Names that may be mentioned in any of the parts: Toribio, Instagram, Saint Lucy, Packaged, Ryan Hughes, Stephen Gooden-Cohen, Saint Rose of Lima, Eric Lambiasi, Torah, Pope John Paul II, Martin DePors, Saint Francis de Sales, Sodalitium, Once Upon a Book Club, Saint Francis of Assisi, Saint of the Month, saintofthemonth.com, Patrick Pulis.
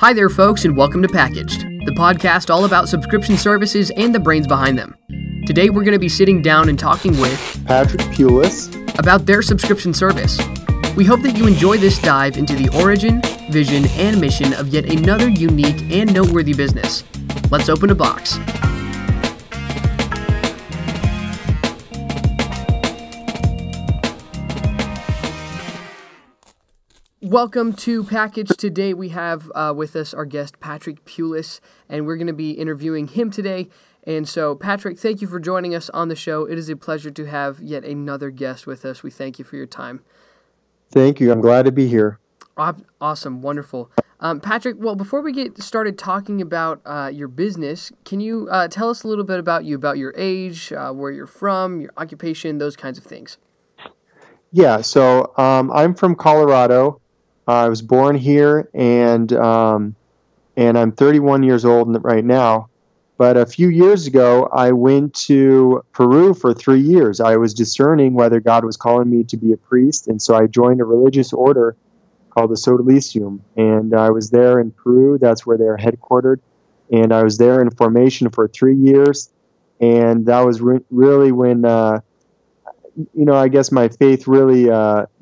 Hi there, folks, and welcome to Packaged, the podcast all about subscription services and the brains behind them. Today, we're going to be sitting down and talking with Patrick Pulis about their subscription service. We hope that you enjoy this dive into the origin, vision, and mission of yet another unique and noteworthy business. Let's open a box. Welcome to Packaged. Today we have with us our guest Patrick Pulis, and we're going to be interviewing him today. And so, Patrick, thank you for joining us on the show. It is a pleasure to have yet another guest with us. We thank you for your time. Thank you. I'm glad to be here. Awesome. Wonderful. Patrick, well, before we get started talking about your business, can you tell us a little bit about you, about your age, where you're from, your occupation, those kinds of things? Yeah, so I'm from Colorado. I was born here, and I'm 31 years old right now. But a few years ago, I went to Peru for 3 years. I was discerning whether God was calling me to be a priest, and so I joined a religious order called the Sodalitium. And I was there in Peru. That's where they're headquartered. And I was there in formation for 3 years, and that was really when... I guess my faith really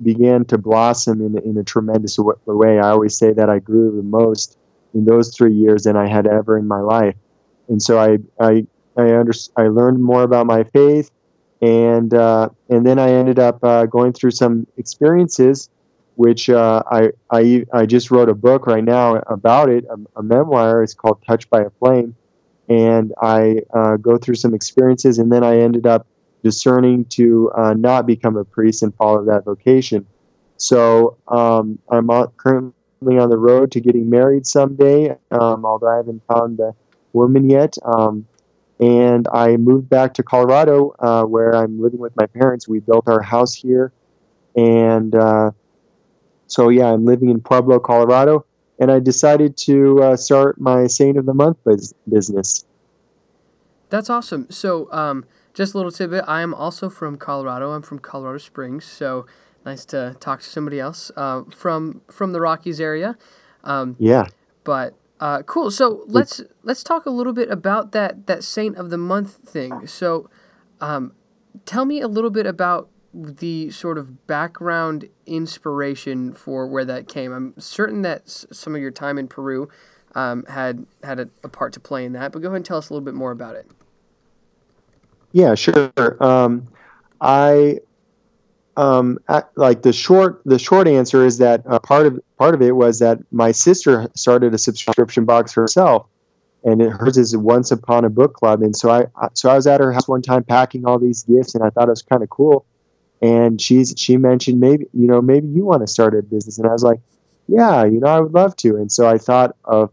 began to blossom in a tremendous way. I always say that I grew the most in those 3 years than I had ever in my life. And so I learned more about my faith, and then I ended up going through some experiences, which I just wrote a book right now about it, a memoir. It's called Touched by a Flame. And I go through some experiences, and then I ended up discerning to not become a priest and follow that vocation. So I'm currently on the road to getting married someday, although I haven't found the woman yet. And I moved back to Colorado, where I'm living with my parents. We built our house here. And so, yeah, I'm living in Pueblo, Colorado. And I decided to start my Saint of the Month business. That's awesome. So, just a little tidbit, I am also from Colorado. I'm from Colorado Springs, so nice to talk to somebody else from the Rockies area. Yeah. But cool. So let's talk a little bit about that Saint of the Month thing. So tell me a little bit about the sort of background inspiration for where that came. I'm certain that some of your time in Peru had a part to play in that, but go ahead and tell us a little bit more about it. Yeah, sure. The short answer is that part of it was that my sister started a subscription box herself, and hers is Once Upon a Book Club. And so I was at her house one time packing all these gifts, and I thought it was kind of cool. And she mentioned maybe you want to start a business, and I was like, yeah, I would love to. And so I thought of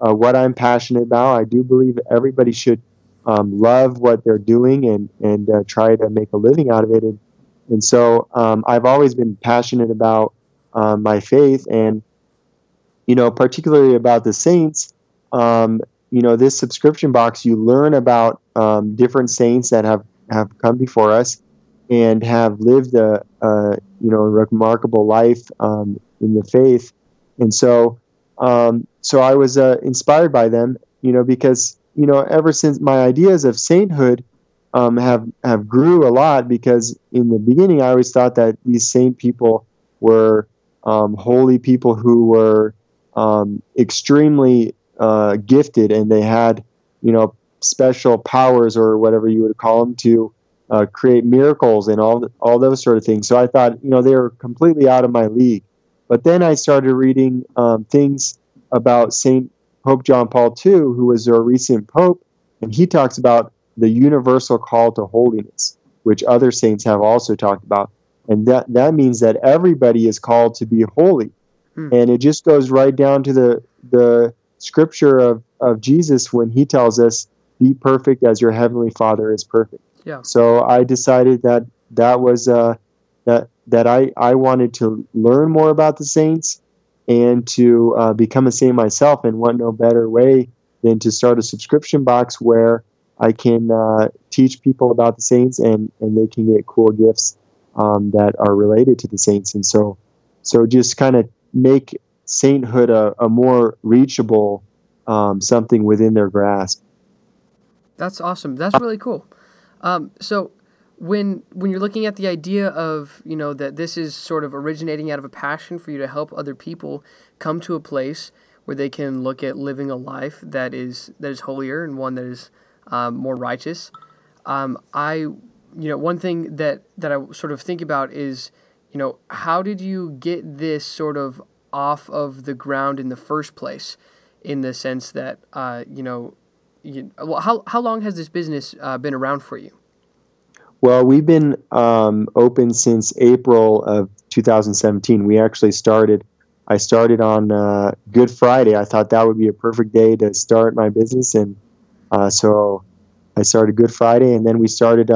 what I'm passionate about. I do believe everybody should love what they're doing and try to make a living out of it. And so I've always been passionate about my faith and, particularly about the saints. This subscription box, you learn about different saints that have come before us and have lived a remarkable life in the faith. And so I was inspired by them, because ever since my ideas of sainthood have grew a lot, because in the beginning I always thought that these saint people were holy people who were extremely gifted, and they had special powers or whatever you would call them to create miracles and all those sort of things. So I thought they were completely out of my league. But then I started reading things about Pope John Paul II, who was a recent pope, and he talks about the universal call to holiness, which other saints have also talked about. And that means that everybody is called to be holy. And it just goes right down to the scripture of Jesus when he tells us, be perfect as your heavenly Father is perfect. Yeah. So I decided that was that I wanted to learn more about the saints and to become a saint myself, and what no better way than to start a subscription box where I can teach people about the saints and they can get cool gifts that are related to the saints. And so just kind of make sainthood a more reachable something within their grasp. That's awesome. That's really cool. So when you're looking at the idea of, you know, that this is sort of originating out of a passion for you to help other people come to a place where they can look at living a life that is holier and one that is more righteous. One thing that I sort of think about is, you know, how did you get this sort of off of the ground in the first place, in the sense that, how long has this business been around for you? Well, we've been open since April of 2017. I started on Good Friday. I thought that would be a perfect day to start my business, and so I started Good Friday, and then we started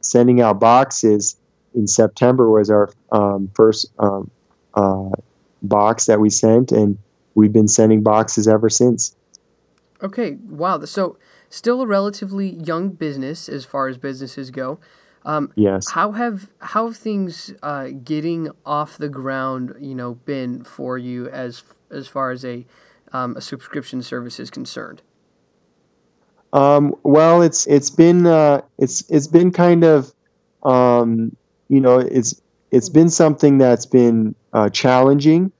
sending out boxes in September. Was our first box that we sent, and we've been sending boxes ever since. Okay, wow. So still a relatively young business as far as businesses go. Yes. How have things getting off the ground, you know, been for you as far as a subscription service is concerned? Well, it's been kind of it's been something that's been challenging,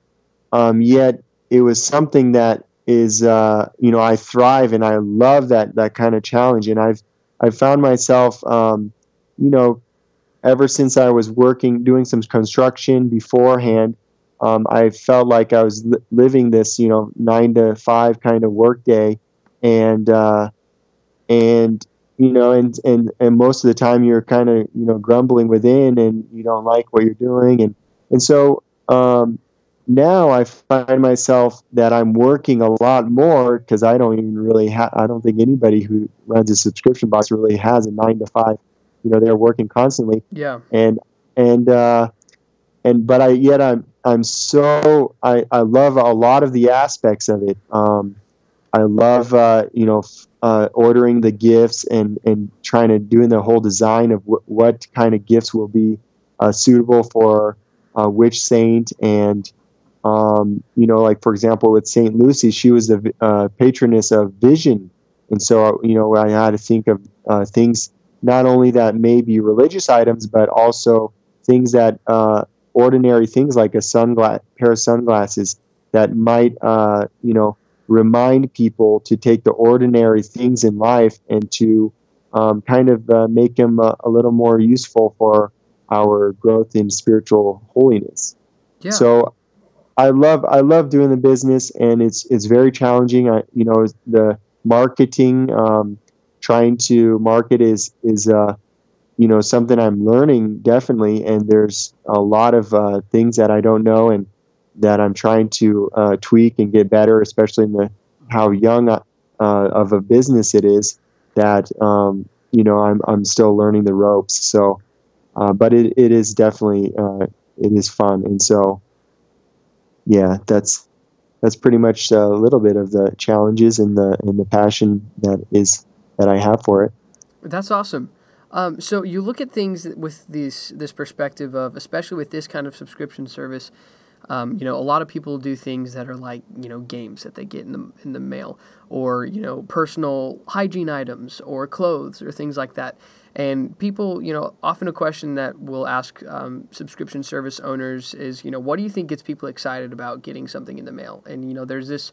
yet it was something that is I thrive and I love that kind of challenge, and I've found myself ever since I was doing some construction beforehand, I felt like I was living this 9 to 5 kind of work day, and most of the time you're kind of grumbling within and you don't like what you're doing, and so now I find myself that I'm working a lot more because I don't even really I don't think anybody who runs a subscription box really has a 9 to 5. They're working constantly. Yeah. But I love a lot of the aspects of it. I love ordering the gifts and trying to doing the whole design of what kind of gifts will be suitable for which saint, and for example with Saint Lucy, she was the patroness of vision, and so I had to think of things not only that may be religious items, but also things that ordinary things like pair of sunglasses that might remind people to take the ordinary things in life and to make them a little more useful for our growth in spiritual holiness. Yeah. So I love doing the business, and it's very challenging. The marketing, trying to market is something I'm learning definitely. And there's a lot of things that I don't know and that I'm trying to tweak and get better, especially in how young of a business it is that, I'm still learning the ropes. So, but it is definitely, it is fun. And so, yeah, that's pretty much a little bit of the challenges and the passion that I have for it. That's awesome. So you look at things with this perspective of, especially with this kind of subscription service, a lot of people do things that are like, games that they get in the mail, or, personal hygiene items or clothes or things like that. And people, often a question that we'll ask subscription service owners is, what do you think gets people excited about getting something in the mail? And, there's this,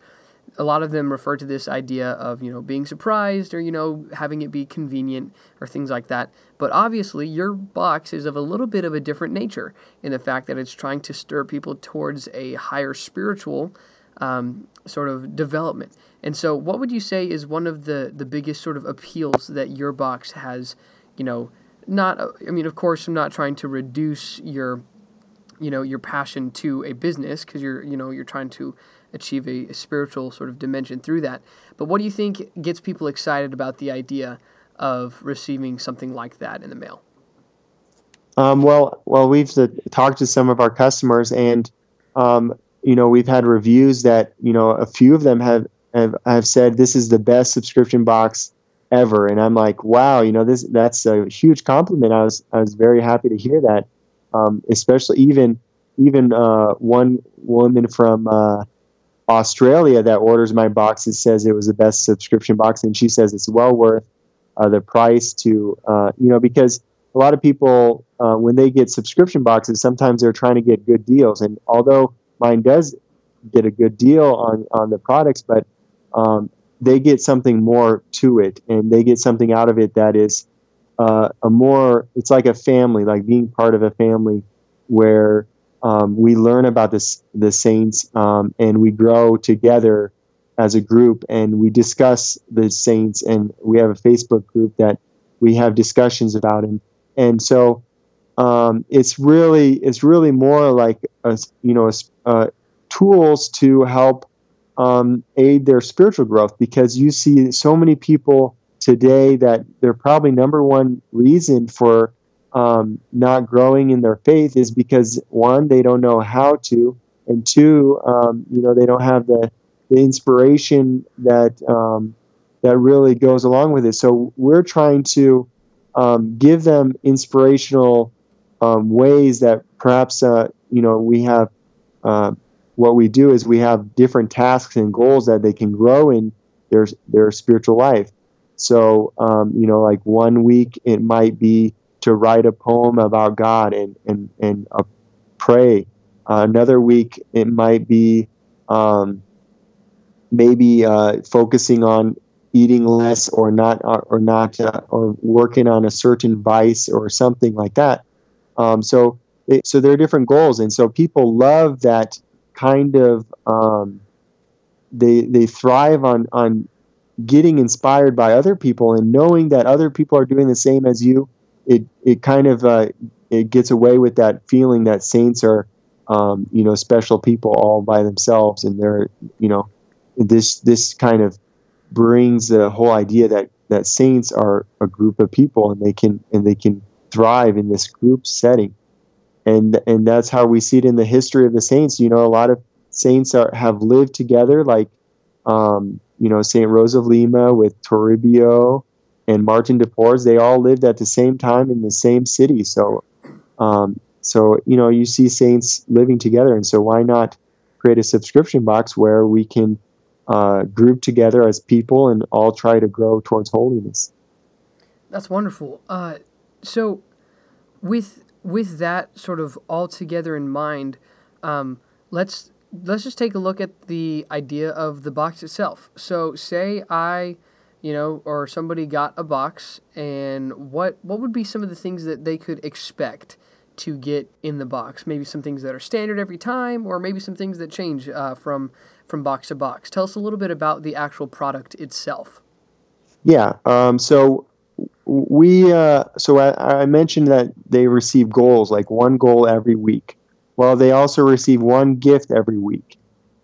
a lot of them refer to this idea of, being surprised or, having it be convenient or things like that. But obviously your box is of a little bit of a different nature in the fact that it's trying to stir people towards a higher spiritual sort of development. And so what would you say is one of the biggest sort of appeals that your box has, of course I'm not trying to reduce your passion to a business, because you're trying to achieve a spiritual sort of dimension through that. But what do you think gets people excited about the idea of receiving something like that in the mail? Well, we've talked to some of our customers, and we've had reviews that a few of them have said this is the best subscription box ever, and I'm like, wow, that's a huge compliment. I was very happy to hear that, especially even. even one woman from Australia that orders my boxes says it was the best subscription box, and she says it's well worth the price to, because a lot of people, when they get subscription boxes, sometimes they're trying to get good deals. And although mine does get a good deal on the products, but they get something more to it, and they get something out of it that is it's like a family, like being part of a family where we learn about the saints, and we grow together as a group, and we discuss the saints, and we have a Facebook group that we have discussions about. And so it's really more like tools to help aid their spiritual growth, because you see so many people today that their probably number one reason for not growing in their faith is because, one, they don't know how to, and two, they don't have the inspiration that really goes along with it. So we're trying to give them inspirational ways that perhaps, we have, what we do is we have different tasks and goals that they can grow in their spiritual life. So, like 1 week, it might be to write a poem about God and pray. Another week, it might be maybe focusing on eating less or working on a certain vice or something like that. So there are different goals. And so people love that kind of, they thrive on getting inspired by other people, and knowing that other people are doing the same as you, it gets away with that feeling that saints are, special people all by themselves. And they're, this kind of brings the whole idea that saints are a group of people, and they can thrive in this group setting. And that's how we see it in the history of the saints. A lot of saints have lived together, like, Saint Rose of Lima with Toribio and Martin DePors. They all lived at the same time in the same city. So, you see saints living together. And so why not create a subscription box where we can group together as people and all try to grow towards holiness? That's wonderful. So with that sort of all together in mind, let's just take a look at the idea of the box itself. So say I, or somebody got a box, and what would be some of the things that they could expect to get in the box? Maybe some things that are standard every time, or maybe some things that change from box to box. Tell us a little bit about the actual product itself. Yeah. I mentioned that they receive goals, like one goal every week. Well, they also receive one gift every week,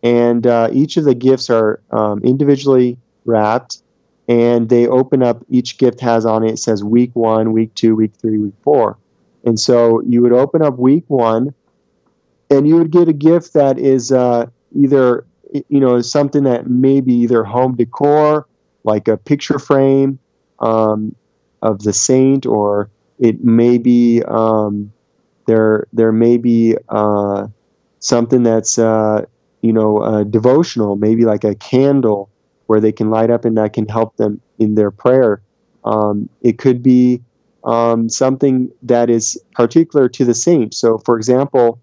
and each of the gifts are individually wrapped, and they open up. Each gift has on it, says week 1, week 2, week 3, week 4, and so you would open up week 1, and you would get a gift that is either something that may be either home decor, like a picture frame of the saint, or it may be there may be something that's devotional, maybe like a candle where they can light up and that can help them in their prayer. It could be something that is particular to the saint. So, for example,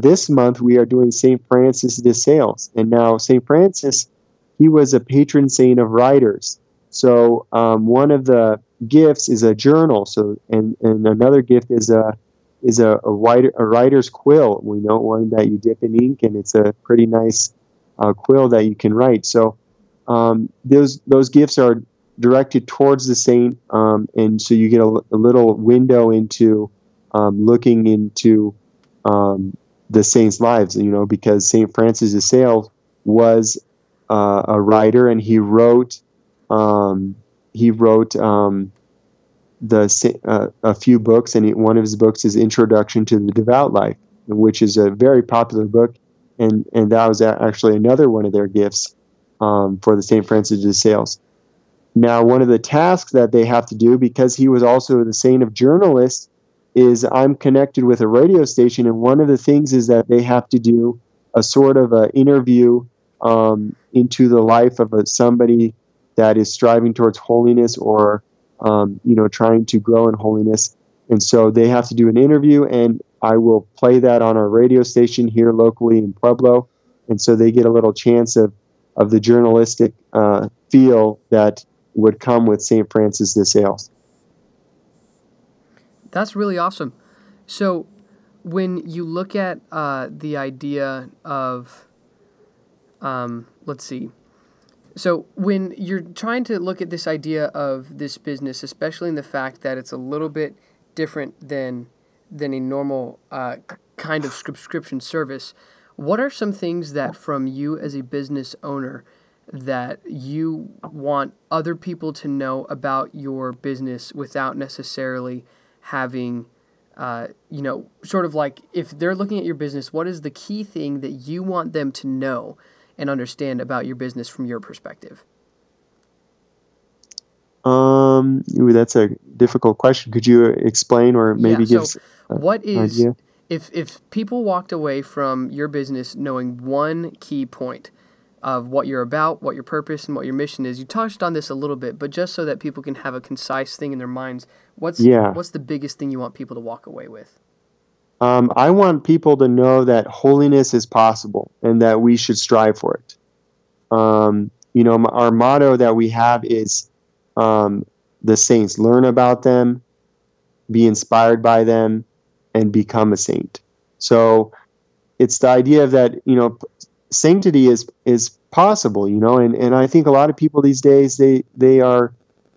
this month we are doing Saint Francis de Sales, and now Saint Francis, he was a patron saint of writers. So one of the gifts is a journal. So and another gift is a writer's quill. We know one that you dip in ink, and it's a pretty nice quill that you can write. So those gifts are directed towards the saint, and so you get a little window into looking into the saints' lives. Because Saint Francis de Sales was a writer, and he wrote. A few books, and one of his books is Introduction to the Devout Life, which is a very popular book, and that was actually another one of their gifts for the St. Francis de Sales. Now, one of the tasks that they have to do, because he was also the saint of journalists, is I'm connected with a radio station, and one of the things is that they have to do a sort of an interview into the life of somebody that is striving towards holiness or trying to grow in holiness. And so they have to do an interview, and I will play that on our radio station here locally in Pueblo. And so they get a little chance of the journalistic feel that would come with St. Francis de Sales. That's really awesome. So when you look at the idea of, so when you're trying to look at this idea of this business, especially in the fact that it's a little bit different than a normal kind of subscription service, what are some things that from you as a business owner that you want other people to know about your business without necessarily having, sort of like if they're looking at your business, what is the key thing that you want them to know and understand about your business from your perspective? That's a difficult question. Could you explain or maybe give what is idea? If people walked away from your business knowing one key point of what you're about, what your purpose and what your mission is? You touched on this a little bit, but just so that people can have a concise thing in their minds, what's the biggest thing you want people to walk away with? I want people to know that holiness is possible and that we should strive for it. Our motto that we have is the saints, learn about them, be inspired by them, and become a saint. So it's the idea of that, sanctity is possible, and I think a lot of people these days, they are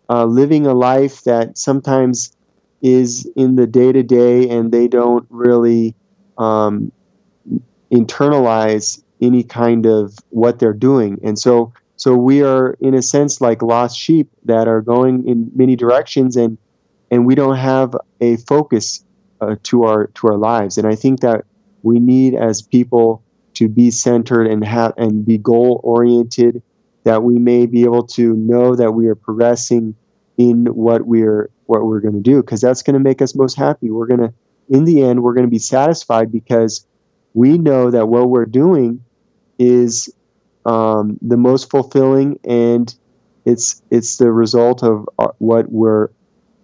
living a life that sometimes is in the day-to-day, and they don't really internalize any kind of what they're doing. And so we are, in a sense, like lost sheep that are going in many directions, and we don't have a focus to our lives. And I think that we need, as people, to be centered and be goal-oriented, that we may be able to know that we are progressing in what we're going to do, because that's going to make us most happy. In the end, we're going to be satisfied because we know that what we're doing is the most fulfilling, and it's the result of what we're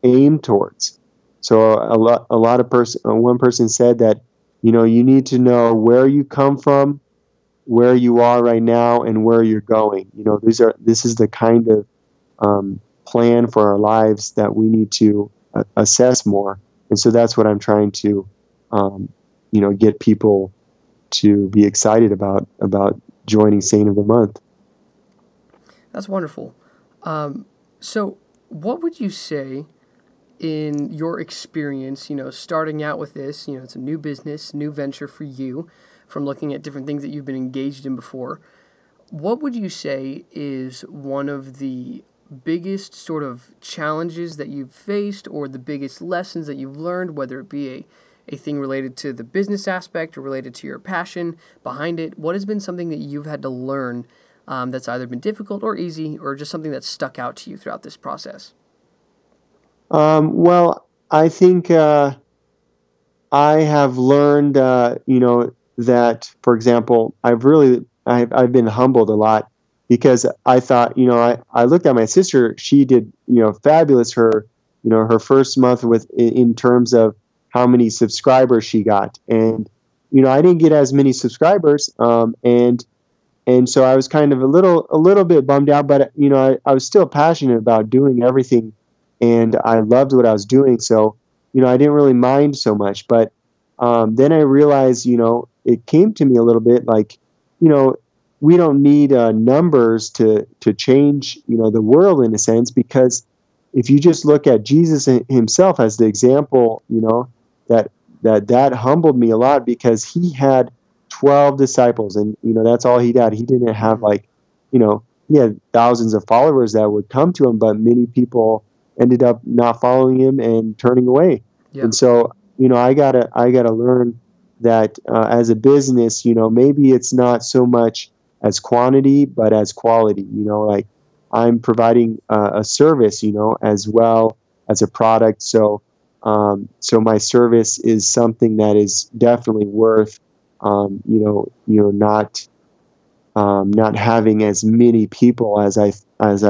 aimed towards. So one person said that, you need to know where you come from, where you are right now, and where you're going. This is the kind of plan for our lives that we need to assess more. And so that's what I'm trying to, get people to be excited about joining Saint of the Month. That's wonderful. So what would you say, in your experience, starting out with this, it's a new business, new venture for you, from looking at different things that you've been engaged in before, what would you say is one of the biggest sort of challenges that you've faced, or the biggest lessons that you've learned, whether it be a thing related to the business aspect or related to your passion behind it? What has been something that you've had to learn that's either been difficult or easy, or just something that stuck out to you throughout this process? I think I have learned, that, for example, I've been humbled a lot, because I thought, I looked at my sister. She did, fabulous. Her first month in terms of how many subscribers she got, and I didn't get as many subscribers, and so I was kind of a little bit bummed out, but I was still passionate about doing everything. And I loved what I was doing, so I didn't really mind so much. But then I realized, it came to me a little bit like, we don't need numbers to change the world, in a sense, because if you just look at Jesus himself as the example, that humbled me a lot, because he had 12 disciples, and that's all he had. He didn't have he had thousands of followers that would come to him, but many people ended up not following him and turning away. Yeah. And so, I gotta learn that as a business, maybe it's not so much as quantity, but as quality. Like I'm providing a service, as well as a product. So So my service is something that is definitely worth, not having as many people as I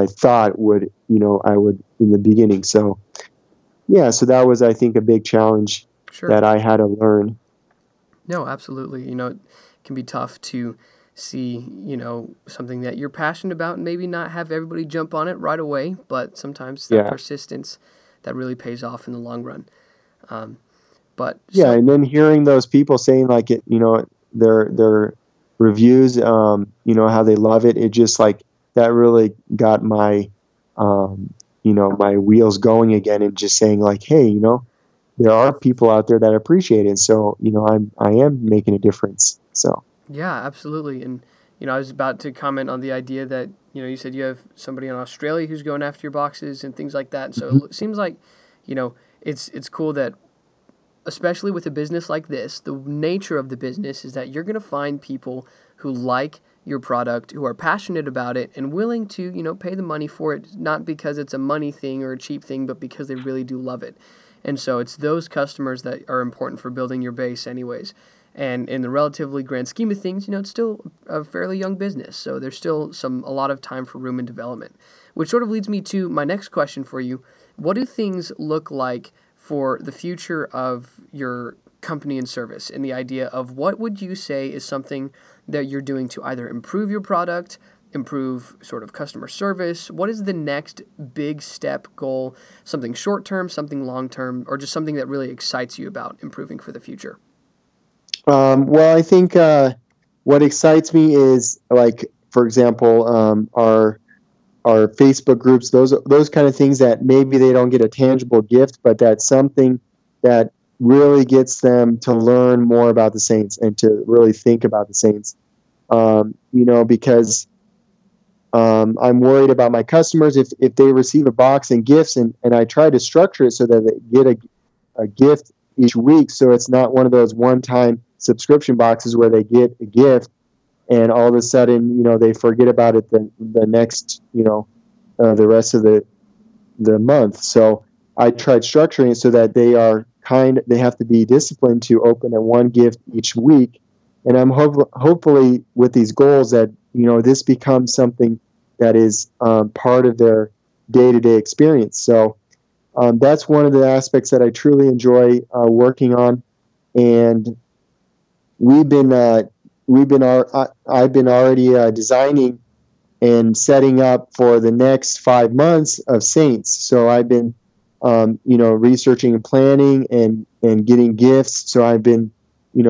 thought would, I would in the beginning. So, yeah, so that was, I think, a big challenge that I had to learn. No, absolutely. It can be tough to see, something that you're passionate about and maybe not have everybody jump on it right away, but sometimes that persistence, that really pays off in the long run. And then hearing those people saying like it, their reviews, how they love it. It just like, that really got my, my wheels going again and just saying like, hey, there are people out there that appreciate it. So, I am making a difference. So. Yeah, absolutely. And, I was about to comment on the idea that, you said you have somebody in Australia who's going after your boxes and things like that. So it seems like, it's cool that, especially with a business like this, the nature of the business is that you're going to find people who like your product, who are passionate about it and willing to, pay the money for it, not because it's a money thing or a cheap thing, but because they really do love it. And so it's those customers that are important for building your base anyways. And in the relatively grand scheme of things, it's still a fairly young business. So there's still a lot of time for room and development, which sort of leads me to my next question for you. What do things look like for the future of your company and service, and the idea of what would you say is something that you're doing to either improve your product, improve sort of customer service? What is the next big step goal, something short-term, something long-term, or just something that really excites you about improving for the future? I think what excites me is, like, for example, our Facebook groups, those kind of things that maybe they don't get a tangible gift, but that's something that really gets them to learn more about the saints and to really think about the saints, because I'm worried about my customers if they receive a box and gifts, and I try to structure it so that they get a gift each week, so it's not one of those one-time subscription boxes where they get a gift and all of a sudden, they forget about it the next, the rest of the month. So I tried structuring it so that they have to be disciplined to open a one gift each week. And I'm hopefully with these goals that, this becomes something that is part of their day-to-day experience. So that's one of the aspects that I truly enjoy working on. And I've been already designing and setting up for the next 5 months of saints. So I've been, researching and planning and getting gifts. So I've been,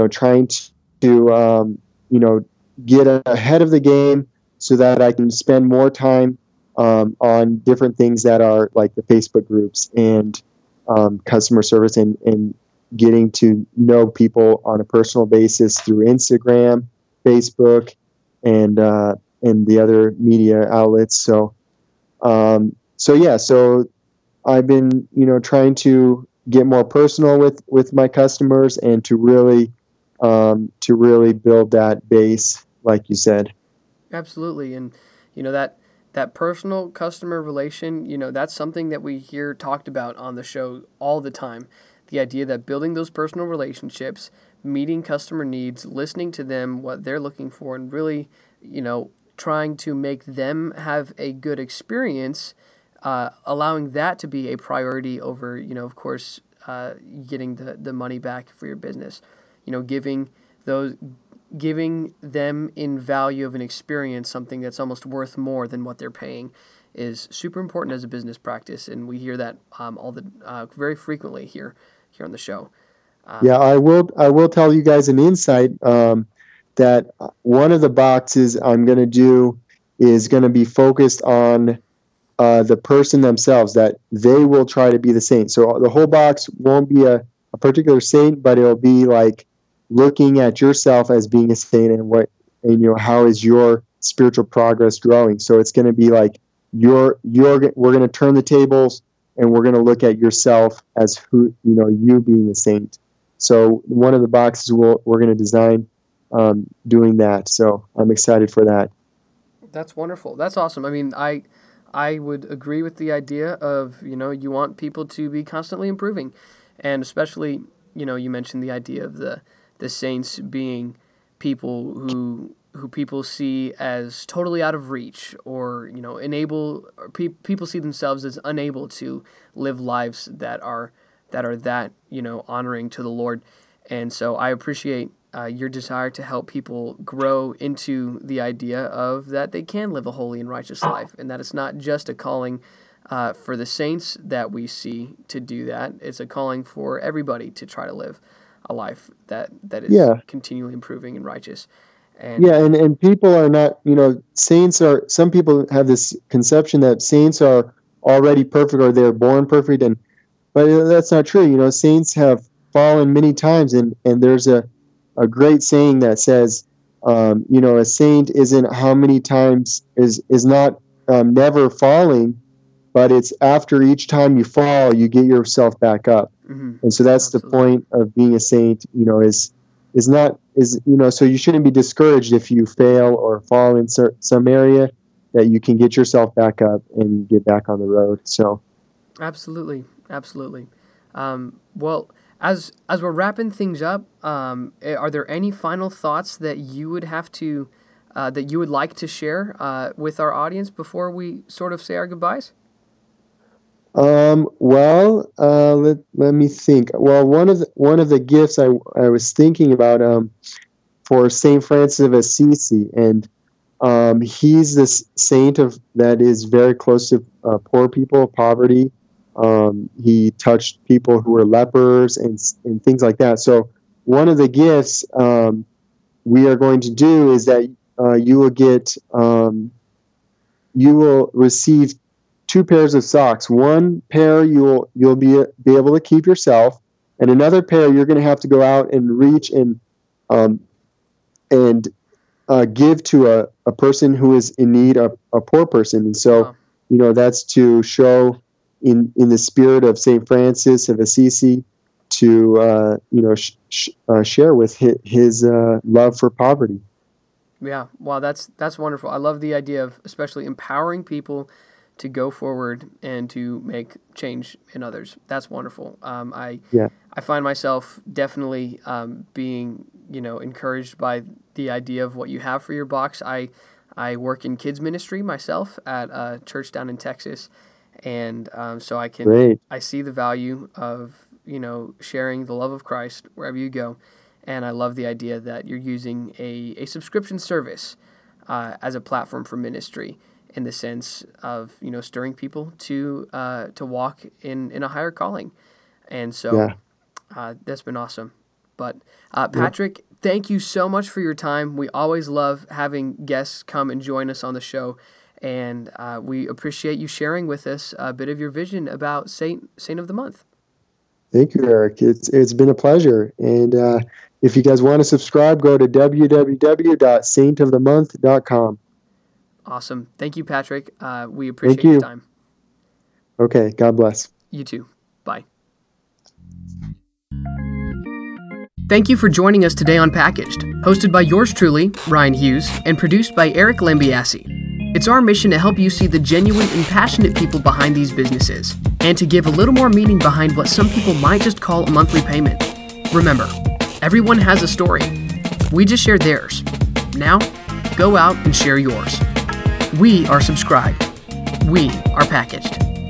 trying to get ahead of the game so that I can spend more time on different things that are like the Facebook groups and customer service and getting to know people on a personal basis through Instagram, Facebook, and the other media outlets. So, I've been, trying to get more personal with my customers and to really build that base, like you said. Absolutely. And that personal customer relation, that's something that we hear talked about on the show all the time. The idea that building those personal relationships, meeting customer needs, listening to them, what they're looking for, and really, trying to make them have a good experience, allowing that to be a priority over, of course, getting the money back for your business. Giving them in value of an experience, something that's almost worth more than what they're paying, is super important as a business practice, and we hear that very frequently here on the show. I will tell you guys an insight that one of the boxes I'm going to do is going to be focused on the person themselves, that they will try to be the saint. So the whole box won't be a particular saint, but it'll be like looking at yourself as being a saint and how is your spiritual progress growing. So it's going to be like we're going to turn the tables and we're going to look at yourself as who, you being the saint. So one of the boxes we're going to design doing that. So I'm excited for that. That's wonderful. That's awesome. I mean, I would agree with the idea of, you want people to be constantly improving. And especially, you know, you mentioned the idea of the saints being people who people see as totally out of reach, or, you know, people see themselves as unable to live lives that are you know, honoring to the Lord. And so I appreciate your desire to help people grow into the idea of that they can live a holy and righteous life, and that it's not just a calling for the saints that we see to do that. It's a calling for everybody to try to live a life that is continually improving and righteous. And and people are not, you know, saints are, some people have this conception that saints are already perfect or they're born perfect, but that's not true. You know, saints have fallen many times, and there's a great saying that says, you know, a saint isn't how many times is not never falling, but it's after each time you fall, you get yourself back up. Mm-hmm. And so that's the point of being a saint, you know, so you shouldn't be discouraged if you fail or fall in some area, that you can get yourself back up and get back on the road. So absolutely. Well, as we're wrapping things up, are there any final thoughts that you would like to share with our audience before we sort of say our goodbyes? Let me think. Well, one of the gifts I was thinking about for Saint Francis of Assisi, and he's this saint that is very close to poor people, poverty. He touched people who were lepers and things like that. So one of the gifts we are going to do is that you will receive 2 pairs of socks. One pair you'll be able to keep yourself, and another pair you're going to have to go out and reach and give to a person who is in need, a poor person. And so, wow, you know, that's to show in the spirit of Saint Francis of Assisi, to share with his love for poverty. Yeah, wow, that's wonderful. I love the idea of especially empowering people to go forward and to make change in others. That's wonderful. I find myself definitely being, you know, encouraged by the idea of what you have for your box. I work in kids ministry myself at a church down in Texas, and so I can Great. I see the value of, you know, sharing the love of Christ wherever you go, and I love the idea that you're using a subscription service as a platform for ministry, in the sense of, you know, stirring people to walk in a higher calling. And so that's been awesome. But Patrick, thank you so much for your time. We always love having guests come and join us on the show, and we appreciate you sharing with us a bit of your vision about Saint of the Month. Thank you, Eric. It's been a pleasure. And if you guys want to subscribe, go to www.saintofthemonth.com. Awesome. Thank you, Patrick. We appreciate your time. Okay. God bless. You too. Bye. Thank you for joining us today on Packaged, hosted by yours truly, Ryan Hughes, and produced by Eric Lambiasi. It's our mission to help you see the genuine and passionate people behind these businesses, and to give a little more meaning behind what some people might just call a monthly payment. Remember, everyone has a story. We just shared theirs. Now, go out and share yours. We are subscribed. We are packaged. The